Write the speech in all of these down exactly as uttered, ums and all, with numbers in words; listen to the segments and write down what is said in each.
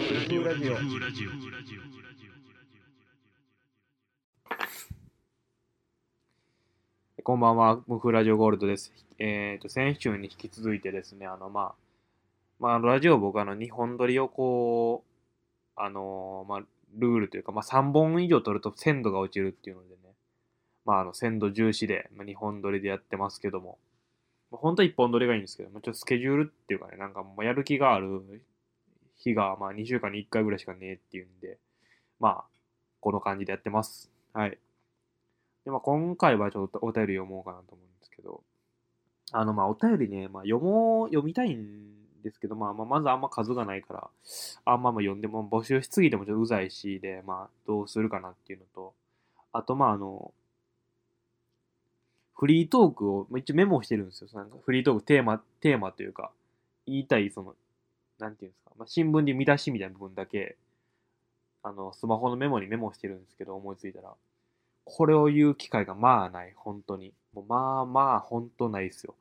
風ラジオ。こんばんは、無風ラジオゴールドです。えっと、先週に引き続いてですね、あの、まあ、まあ、ラジオ僕、あの、にほん撮りをこう、あの、まあ、ルールというか、まあ、さんぼん以上撮ると鮮度が落ちるっていうのでね、まあ、あの、鮮度重視で、まあ、にほん撮りでやってますけども、まあ、本当はいっぽん撮りがいいんですけど、まあ、ちょっとスケジュールっていうかね、なんかもうやる気がある日が、まあ、にしゅうかんにいっかいぐらいしかねえっていうんで、まあ、この感じでやってます。はい。で、まあ、今回はちょっとお便り読もうかなと思うんですけど、あの、まあ、お便りね、まあ、読もう、読みたいんですけど、まあ、まあ、まずあんま数がないから、あんまま読んでも募集しすぎてもちょっとうざいし、で、まあ、どうするかなっていうのと、あと、まあ、あの、フリートークを、一応メモしてるんですよ。なんかフリートーク、テーマ、テーマというか、言いたい、その、なんていうんですか、まあ、新聞で見出しみたいな部分だけ、あの、スマホのメモにメモしてるんですけど、思いついたら、これを言う機会がまあない、本当に。もうまあまあ、本当ないですよ。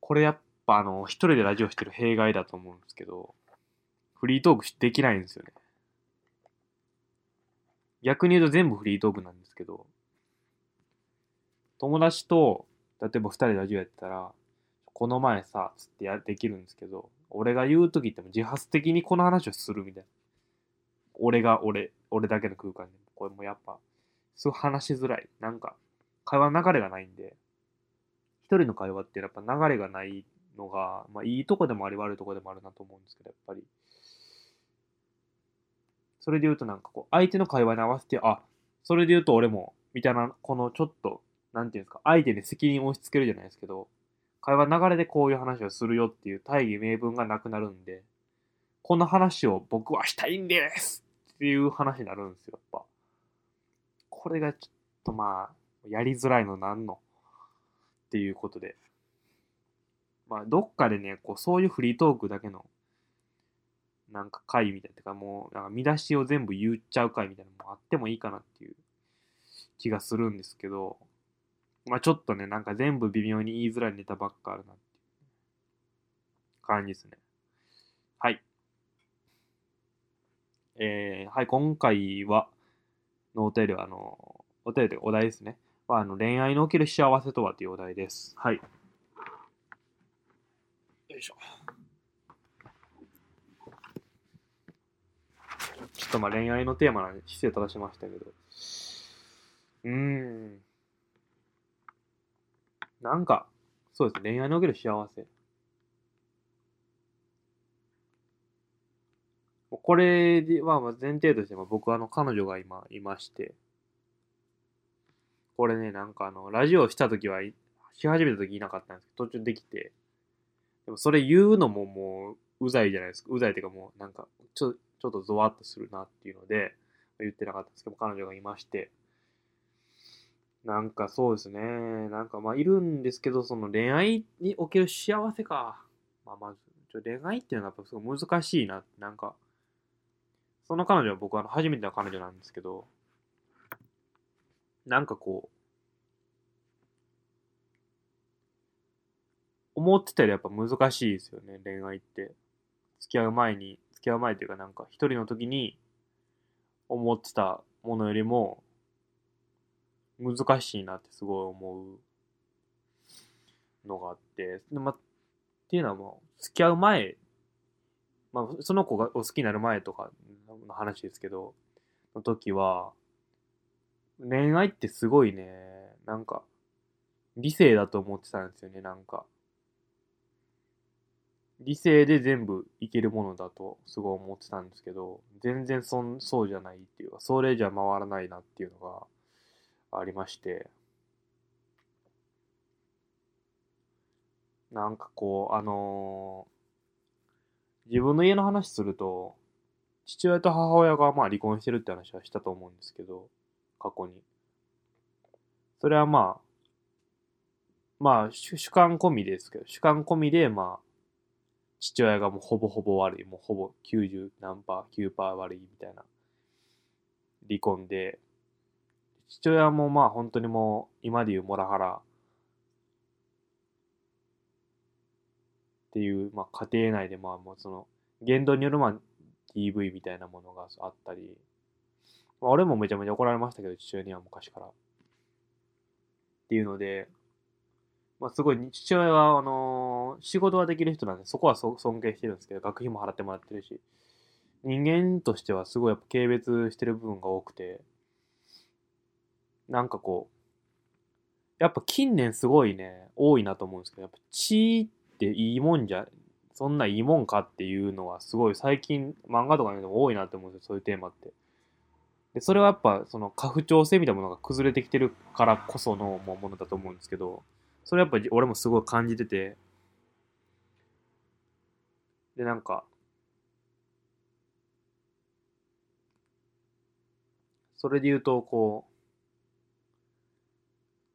これやっぱ、あの、一人でラジオしてる弊害だと思うんですけど、フリートークできないんですよね。逆に言うと全部フリートークなんですけど、友達と、例えば二人でラジオやったら、この前さ、つってやできるんですけど、俺が言うときっても自発的にこの話をするみたいな。俺が俺、俺だけの空間で。これもやっぱ、すごい話しづらい。なんか、会話の流れがないんで、一人の会話ってやっぱ流れがないのが、まあいいとこでもあり悪いとこでもあるなと思うんですけど、やっぱり。それで言うとなんかこう、相手の会話に合わせて、あ、それで言うと俺も、みたいな、このちょっと、なんていうんですか、相手に責任を押し付けるじゃないですけど、会話流れでこういう話をするよっていう大義名分がなくなるんで、この話を僕はしたいんですっていう話になるんですよ、やっぱ。これがちょっとまあ、やりづらいのなんのっていうことで。まあ、どっかでね、こう、そういうフリートークだけの、なんか回みたいな、てかもう、なんか見出しを全部言っちゃう回みたいなのもあってもいいかなっていう気がするんですけど、まあちょっとね、なんか全部微妙に言いづらいネタばっかあるなっていう感じですね。はい。えー、はい、今回は、のお便りは、あの、お便りというかお題ですね。は、あの、恋愛のおける幸せとはというお題です。はい。よいしょ。ちょっとまあ恋愛のテーマなんで、姿勢正しましたけど。うーん。なんか、そうですね。恋愛における幸せ。これは前提として、僕はあの彼女が今いまして、これね、なんかあの、ラジオしたときは、し始めたときいなかったんですけど、途中できて、でもそれ言うのももう、うざいじゃないですか。うざいっていうかもう、なんかちょ、ちょっとゾワッとするなっていうので、言ってなかったんですけど、彼女がいまして、なんかそうですね。なんかまあいるんですけど、その恋愛における幸せか。まあまず、ちょ恋愛っていうのはやっぱすごい難しいな。なんか、その彼女は僕は初めての彼女なんですけど、なんかこう、思ってたよりやっぱ難しいですよね、恋愛って。付き合う前に、付き合う前というかなんか一人の時に思ってたものよりも、難しいなってすごい思うのがあって、でま、っていうのはもう、付き合う前、まあ、その子がお好きになる前とかの話ですけど、の時は、恋愛ってすごいね、なんか、理性だと思ってたんですよね、なんか。理性で全部いけるものだとすごい思ってたんですけど、全然そん、そうじゃないっていうか、それじゃ回らないなっていうのが、ありまして、なんかこうあのー、自分の家の話すると父親と母親がまあ離婚してるって話はしたと思うんですけど、過去にそれはまあまあ主観込みですけど、主観込みでまあ父親がもうほぼほぼ悪い、もうほぼきゅうじゅう何パー、きゅうパー悪いみたいな離婚で、父親もまあ本当にもう今でいうモラハラっていうまあ家庭内でまあもうその言動によるまあ ディーブイ みたいなものがあったり、まあ、俺もめちゃめちゃ怒られましたけど、父親には昔から。っていうので、まあ、すごい父親はあのー、仕事はできる人なんで、そこはそ尊敬してるんですけど、学費も払ってもらってるし、人間としてはすごいやっぱ軽蔑してる部分が多くて、なんかこう、やっぱ近年すごいね、多いなと思うんですけど、やっぱ血っていいもんじゃ、そんないいもんかっていうのはすごい最近漫画とかでも多いなって思うんですよ、そういうテーマって。でそれはやっぱその家父長制みたいなものが崩れてきてるからこそのものだと思うんですけど、それやっぱり俺もすごい感じてて、でなんかそれで言うとこ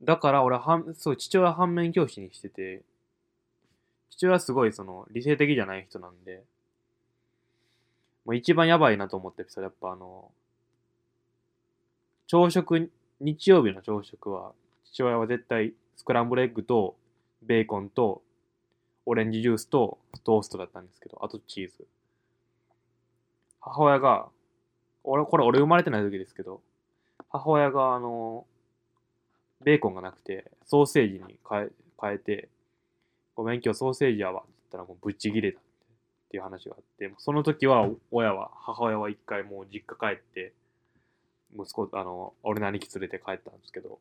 う、だから俺はそう父親反面教師にしてて、父親はすごいその理性的じゃない人なんで、もう一番やばいなと思ってる人はやっぱあの朝食、日曜日の朝食は、父親は絶対スクランブルエッグとベーコンとオレンジジュースとトーストだったんですけど、あとチーズ。母親が、俺、これ俺生まれてない時ですけど、母親があの、ベーコンがなくて、ソーセージに変え、変えて、ごめん今日ソーセージやわって言ったらもうぶっちぎれたっていう話があって、その時は親は、母親は一回もう実家帰って、息子、あの、俺の兄貴連れて帰ったんですけど、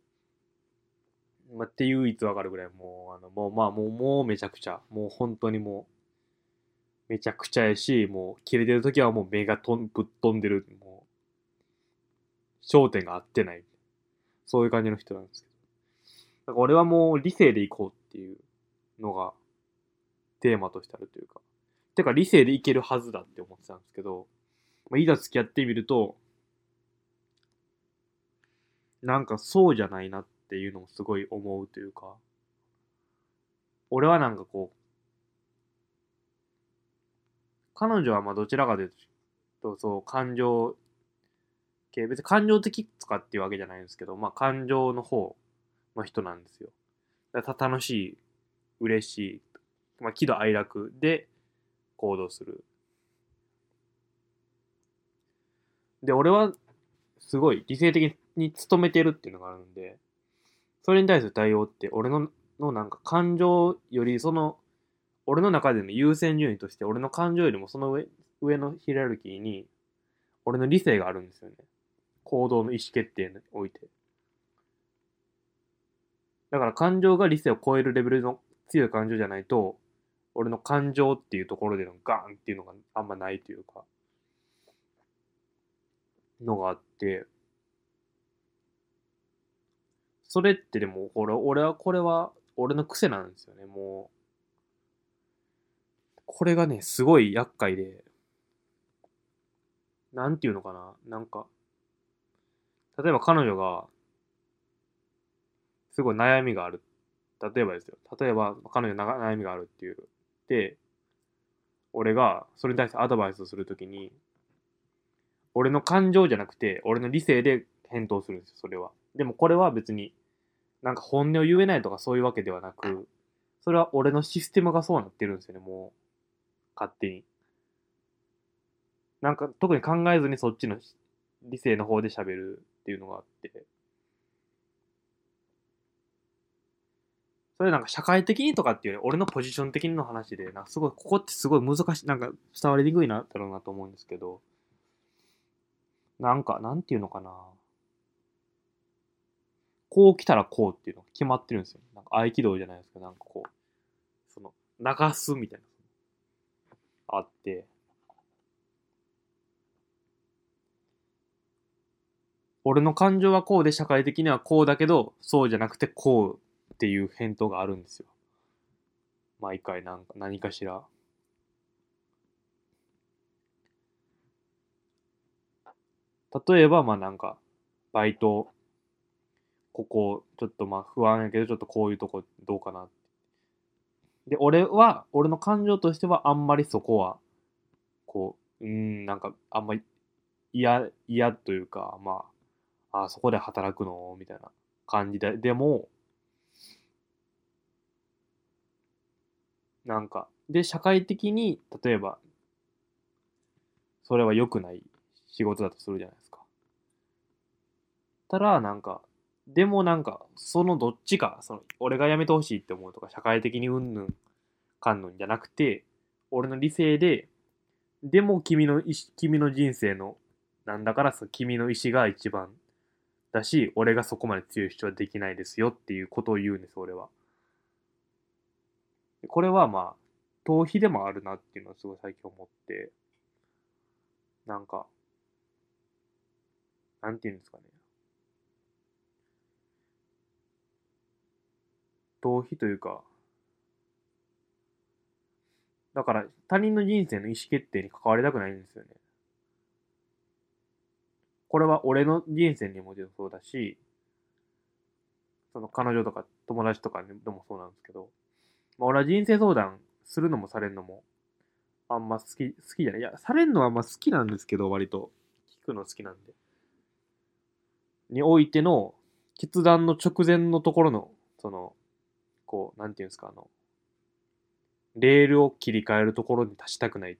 まあ、っていういつわかるぐらい、もう、あの、もう、まあ、もう、もうめちゃくちゃ、もう本当にもう、めちゃくちゃやし、もう、切れてるときはもう目がとんぶっ飛んでる、もう、焦点が合ってない。そういう感じの人なんですけど。だから俺はもう理性でいこうっていうのが、テーマとしてあるというか。てか理性でいけるはずだって思ってたんですけど、まあ、いざ付き合ってみると、なんかそうじゃないなっていうのをすごい思うというか、俺はなんかこう、彼女はまあどちらかというと、そう、感情系、別に感情的とかっていうわけじゃないんですけど、まあ感情の方の人なんですよ。だから楽しい、嬉しい、まあ喜怒哀楽で行動する。で、俺はすごい理性的に、に努めてるっていうのがあるんで、それに対する対応って俺の、のなんか感情よりその俺の中での優先順位として、俺の感情よりもその上、上のヒエラルキーに俺の理性があるんですよね。行動の意思決定において。だから感情が理性を超えるレベルの強い感情じゃないと、俺の感情っていうところでのガーンっていうのがあんまないというかのがあって、それってでも、俺、俺は、これは、俺の癖なんですよね、もう。これがね、すごい厄介で、なんていうのかな、なんか、例えば彼女が、すごい悩みがある。例えばですよ。例えば、彼女が悩みがあるっていう。で、俺が、それに対してアドバイスをするときに、俺の感情じゃなくて、俺の理性で返答するんですよ、それは。でもこれは別になんか本音を言えないとかそういうわけではなく、それは俺のシステムがそうなってるんですよね、もう勝手に。なんか特に考えずにそっちの理性の方で喋るっていうのがあって、それなんか社会的にとかっていうより俺のポジション的にの話で、なんかすごいここってすごい難しい、なんか伝わりにくいなだろうなと思うんですけど、なんかなんていうのかな。こう来たらこうっていうのが決まってるんですよ。なんか合気道じゃないですか。なんかこう、その、流すみたいな。あって。俺の感情はこうで、社会的にはこうだけど、そうじゃなくてこうっていう返答があるんですよ。毎回なんか、何かしら。例えば、まあなんか、バイト、ここ、ちょっとまあ不安やけど、ちょっとこういうとこどうかなって。で、俺は、俺の感情としてはあんまりそこは、こう、うーん、なんかあんまり嫌、嫌というか、まあ、あそこで働くのみたいな感じで、でも、なんか、で、社会的に、例えば、それは良くない仕事だとするじゃないですか。たらなんかでもなんかそのどっちか、その俺が辞めてほしいって思うとか社会的にうんぬんかんぬんじゃなくて、俺の理性ででも君の意志、君の人生のなんだから君の意志が一番だし、俺がそこまで強い主張はできないですよっていうことを言うんです、俺は。これはまあ逃避でもあるなっていうのをすごい最近思って、なんかなんていうんですかね、逃避というか、だから他人の人生の意思決定に関わりたくないんですよね。これは俺の人生にもちろんそうだし、その彼女とか友達とかでもそうなんですけど、まあ、俺は人生相談するのもされるのもあんま好き、好きじゃない。いや、されるのはあんま好きなんですけど、割と聞くの好きなんで。においての決断の直前のところの、その、こう、なんていうんですか、あの、レールを切り替えるところに立ちたくない、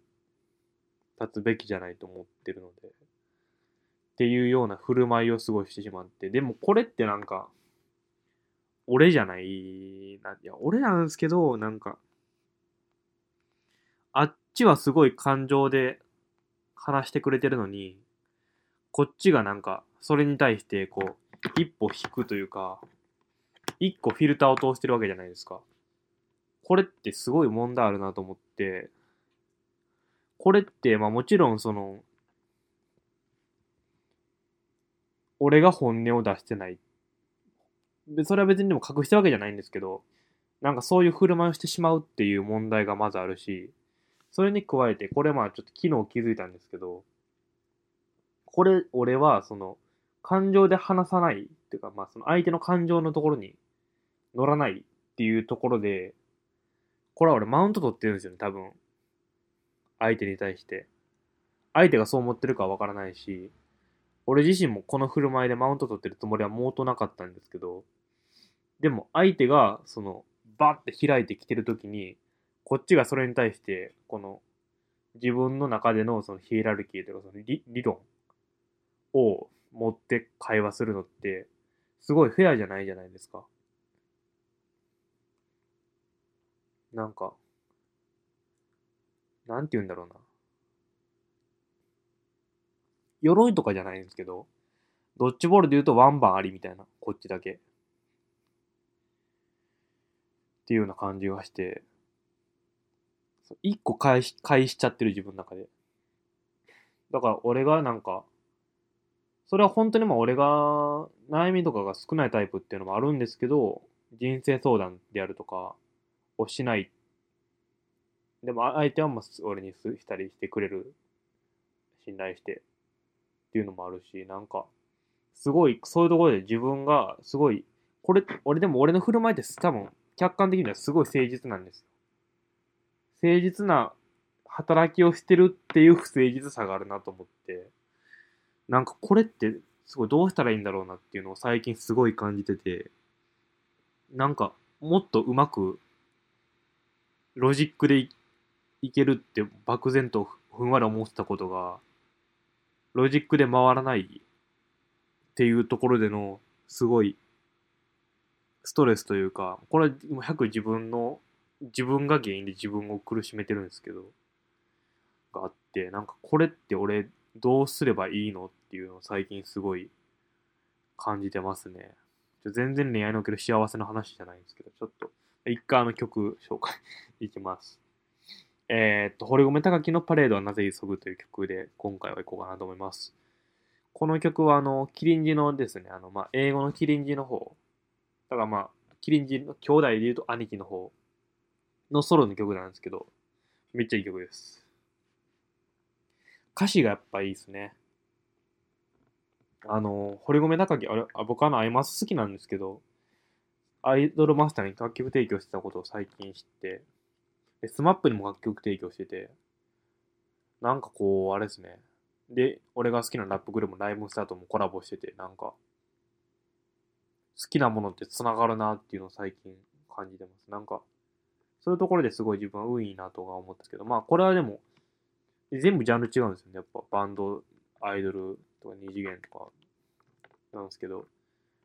立つべきじゃないと思ってるので、っていうような振る舞いをすごいしてしまって、でもこれってなんか、俺じゃないな、いや、俺なんですけど、なんか、あっちはすごい感情で話してくれてるのに、こっちがなんか、それに対してこう、一歩引くというか、一個フィルターを通してるわけじゃないですか。これってすごい問題あるなと思って、これってまあもちろんその俺が本音を出してない、でそれは別にでも隠してるわけじゃないんですけど、なんかそういう振る舞いをしてしまうっていう問題がまずあるし、それに加えてこれまあちょっと昨日気づいたんですけど、これ俺はその感情で話さないっていうか、まあその相手の感情のところに乗らないっていうところで、これは俺マウント取ってるんですよね、多分。相手に対して。相手がそう思ってるかはわからないし、俺自身もこの振る舞いでマウント取ってるつもりは毛頭なかったんですけど、でも相手がそのバッて開いてきてるときに、こっちがそれに対して、この自分の中でのそのヒエラルキーというかその 理, 理論を持って会話するのって、すごいフェアじゃないじゃないですか。なんか、なんて言うんだろうな。鎧とかじゃないんですけど、ドッジボールで言うとワンバンありみたいな、こっちだけ。っていうような感じがして、一個返し、返しちゃってる自分の中で。だから俺がなんか、それは本当にまあ俺が悩みとかが少ないタイプっていうのもあるんですけど、人生相談であるとか、をしない。でも相手はもう俺にしたりしてくれる。信頼してっていうのもあるし、なんかすごいそういうところで自分がすごい、これ俺でも俺の振る舞いって多分客観的にはすごい誠実なんです。誠実な働きをしてるっていう不誠実さがあるなと思って、なんかこれってすごいどうしたらいいんだろうなっていうのを最近すごい感じてて、なんかもっとうまくロジックで い, いけるって漠然とふんわり思ってたことが、ロジックで回らないっていうところでのすごいストレスというか、これはひゃく自分の自分が原因で自分を苦しめてるんですけどがあって、なんかこれって俺どうすればいいのっていうのを最近すごい感じてますね。全然恋愛における幸せの話じゃないんですけど、ちょっと一回あの曲紹介いきます。えー、っと、堀米貴樹のパレードはなぜ急ぐという曲で今回はいこうかなと思います。この曲はあの、キリンジのですね、あの、まあ、英語のキリンジの方、だからまあ、キリンジの兄弟でいうと兄貴の方のソロの曲なんですけど、めっちゃいい曲です。歌詞がやっぱいいですね。あの、堀米貴樹、あれ、あ僕あの、アイマス好きなんですけど、アイドルマスターに楽曲提供してたことを最近知って、スマップにも楽曲提供してて、なんかこう、あれですね。で、俺が好きなラップグループ、ライムスターともコラボしてて、なんか、好きなものって繋がるなっていうのを最近感じてます。なんか、そういうところですごい自分は運いいなとは思ったんですけど、まあこれはでも、全部ジャンル違うんですよね。やっぱバンド、アイドルとか二次元とかなんですけど、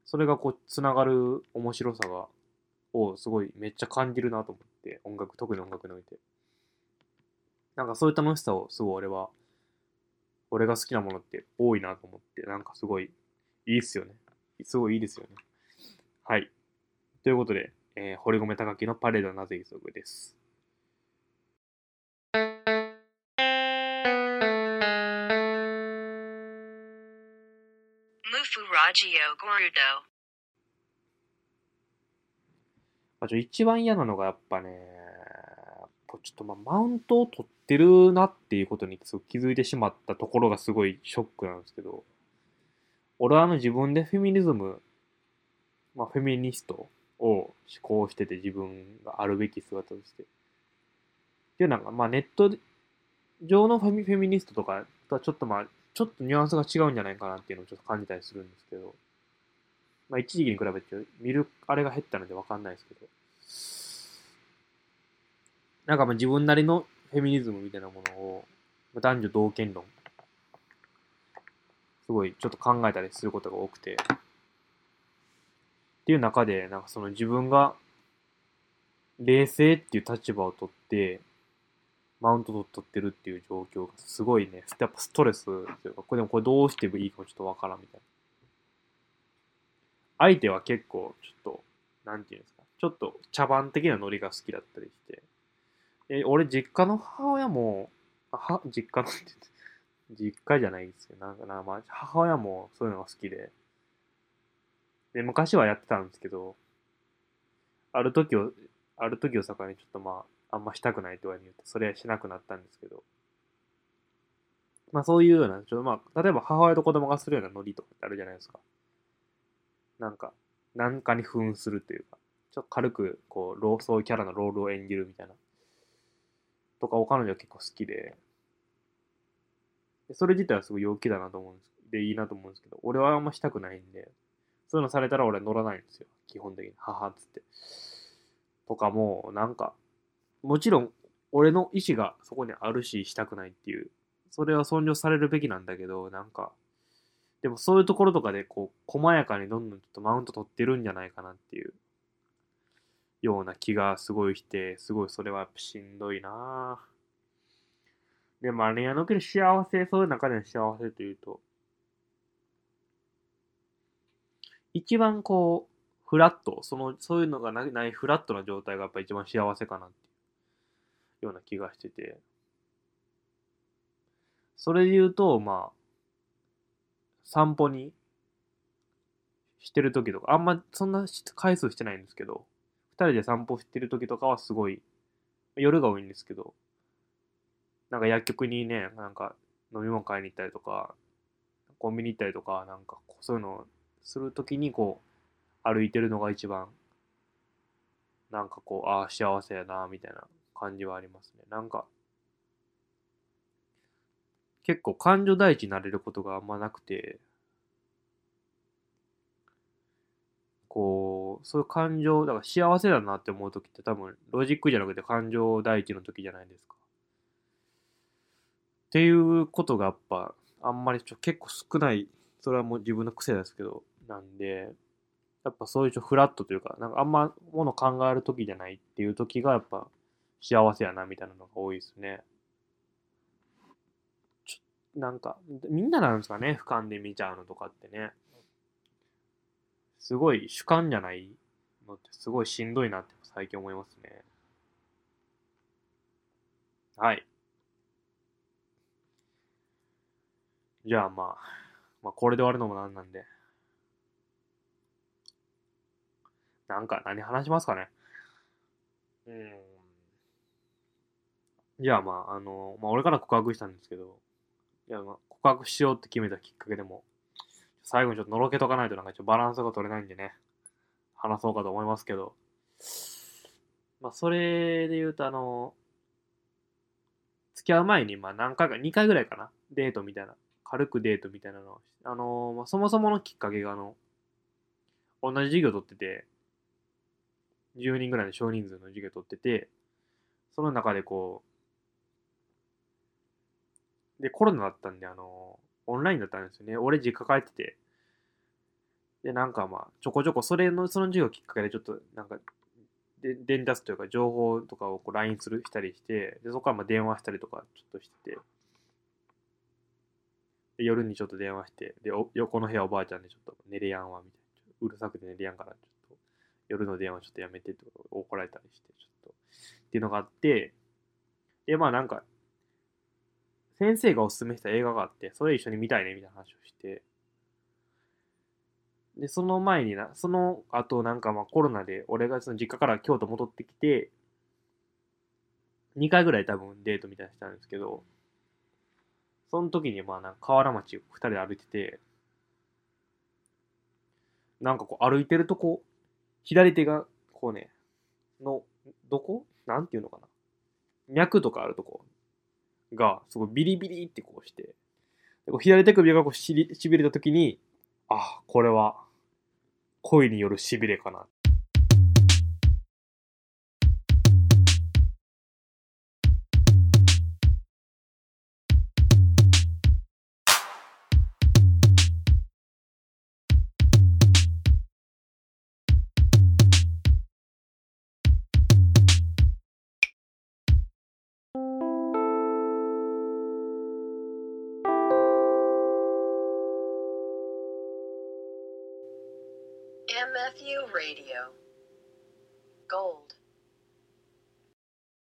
それがこうつながる面白さがをすごいめっちゃ感じるなと思って、音楽、特に音楽においてなんかそういう楽しさをすごい俺は俺が好きなものって多いなと思って、なんかすごいいいっすよね。すごいいいですよね。はい、ということで、えー、堀米貴樹のパレードはなぜ急ぐです。まあ、ちょ一番嫌なのがやっぱね、ちょっとまあマウントを取ってるなっていうことに気づいてしまったところがすごいショックなんですけど、俺はあの自分でフェミニズム、まあ、フェミニストを思考してて、自分があるべき姿としてっていうのが、まあネット上のフェミ、フェミニストとかとはちょっとまあちょっとニュアンスが違うんじゃないかなっていうのをちょっと感じたりするんですけど、まあ一時期に比べて見るあれが減ったので分かんないですけど、なんかまあ自分なりのフェミニズムみたいなものを、男女同権論、すごいちょっと考えたりすることが多くて、っていう中で、なんかその自分が冷静っていう立場を取って、マウントを取ってるっていう状況がすごいね、やっぱストレスというか、これでもこれどうしてもいいかもちょっとわからんみたいな。相手は結構ちょっと、なんていうんですか、ちょっと茶番的なノリが好きだったりして、え、俺、実家の母親も、は、実家なんて言って、実家じゃないんですけど、なんかな、まあ、母親もそういうのが好きで、で、昔はやってたんですけど、ある時を、ある時を境にちょっとまあ、あんましたくないとは言って、それはしなくなったんですけど、まあそういうような、ちょっとまあ、例えば母親と子供がするようなノリとかってあるじゃないですか。なんか、なんかに扮するというか、ちょっと軽く、こう、そういうキャラのロールを演じるみたいな。とかを彼女は結構好きで、それ自体はすごい陽気だなと思うんですでいいなと思うんですけど、俺はあんましたくないんで、そういうのされたら俺は乗らないんですよ、基本的に。母っつってとかもなんかもちろん俺の意思がそこにあるし、したくないっていう、それは尊重されるべきなんだけど、なんかでもそういうところとかでこう細やかにどんどんちょっとマウント取ってるんじゃないかなっていうような気がすごいして、すごいそれはやっぱしんどいなぁ。でもあれやのける幸せ、そういう中での幸せというと、一番こうフラット、そのそういうのがないフラットな状態がやっぱ一番幸せかなっていうような気がしてて、それで言うとまあ散歩にしてる時とか、あんまそんな回数してないんですけど、二人で散歩してる時とかはすごい、夜が多いんですけど、なんか薬局にね、なんか飲み物買いに行ったりとか、コンビニ行ったりとか、なんかそういうのをする時にこう、歩いてるのが一番、なんかこう、ああ、幸せやな、みたいな感じはありますね。なんか、結構感情第一になれることがあんまなくて、こうそういう感情だから、幸せだなって思う時って多分ロジックじゃなくて感情第一の時じゃないですかっていうことがやっぱあんまりちょ結構少ない。それはもう自分の癖ですけど、なんでやっぱそういうちょフラットというか、なんかあんまもの考える時じゃないっていう時がやっぱ幸せやなみたいなのが多いですね。ちょなんかみんななんですかね、俯瞰で見ちゃうのとかってね、すごい主観じゃないのってすごいしんどいなって最近思いますね。はい。じゃあまあ、まあこれで終わるのもなんなんで。なんか何話しますかね。うん。じゃあまあ、あの、まあ俺から告白したんですけど、いやまあ告白しようって決めたきっかけでも、最後にちょっとのろけとかないとなんかちょっとバランスが取れないんでね、話そうかと思いますけど、まあそれで言うとあの、付き合う前にまあ何回か、にかいぐらいかな、デートみたいな、軽くデートみたいなのを、あの、まあ、そもそものきっかけがあの、同じ授業取ってて、じゅうにんぐらいの少人数の授業取ってて、その中でこう、で、コロナだったんで、あの、オンラインだったんですよね。俺実家帰ってて。で、なんかまあ、ちょこちょこ、それの、その授業きっかけで、ちょっと、なんか、で、伝達というか、情報とかをこう ライン する、したりして、で、そこからまあ電話したりとか、ちょっとしてて。で、夜にちょっと電話して、で、お横の部屋おばあちゃんで、ちょっと寝れやんわ、みたいな。うるさくて寝れやんから、ちょっと、夜の電話ちょっとやめてって怒られたりして、ちょっと、っていうのがあって、で、まあなんか、先生がおすすめした映画があって、それ一緒に見たいね、みたいな話をして。で、その前にな、その後なんかまあコロナで、俺がその実家から京都戻ってきて、にかいぐらい多分デートみたいなしたんですけど、その時にまあなんか河原町ふたりで歩いてて、なんかこう歩いてるとこ、左手がこうね、の、どこ？なんていうのかな。脈とかあるとこがすごいビリビリってこうして、でこう左手首がこう し, りしびれたときに、あ、これは恋によるしびれかな。エムエフユー Radio Gold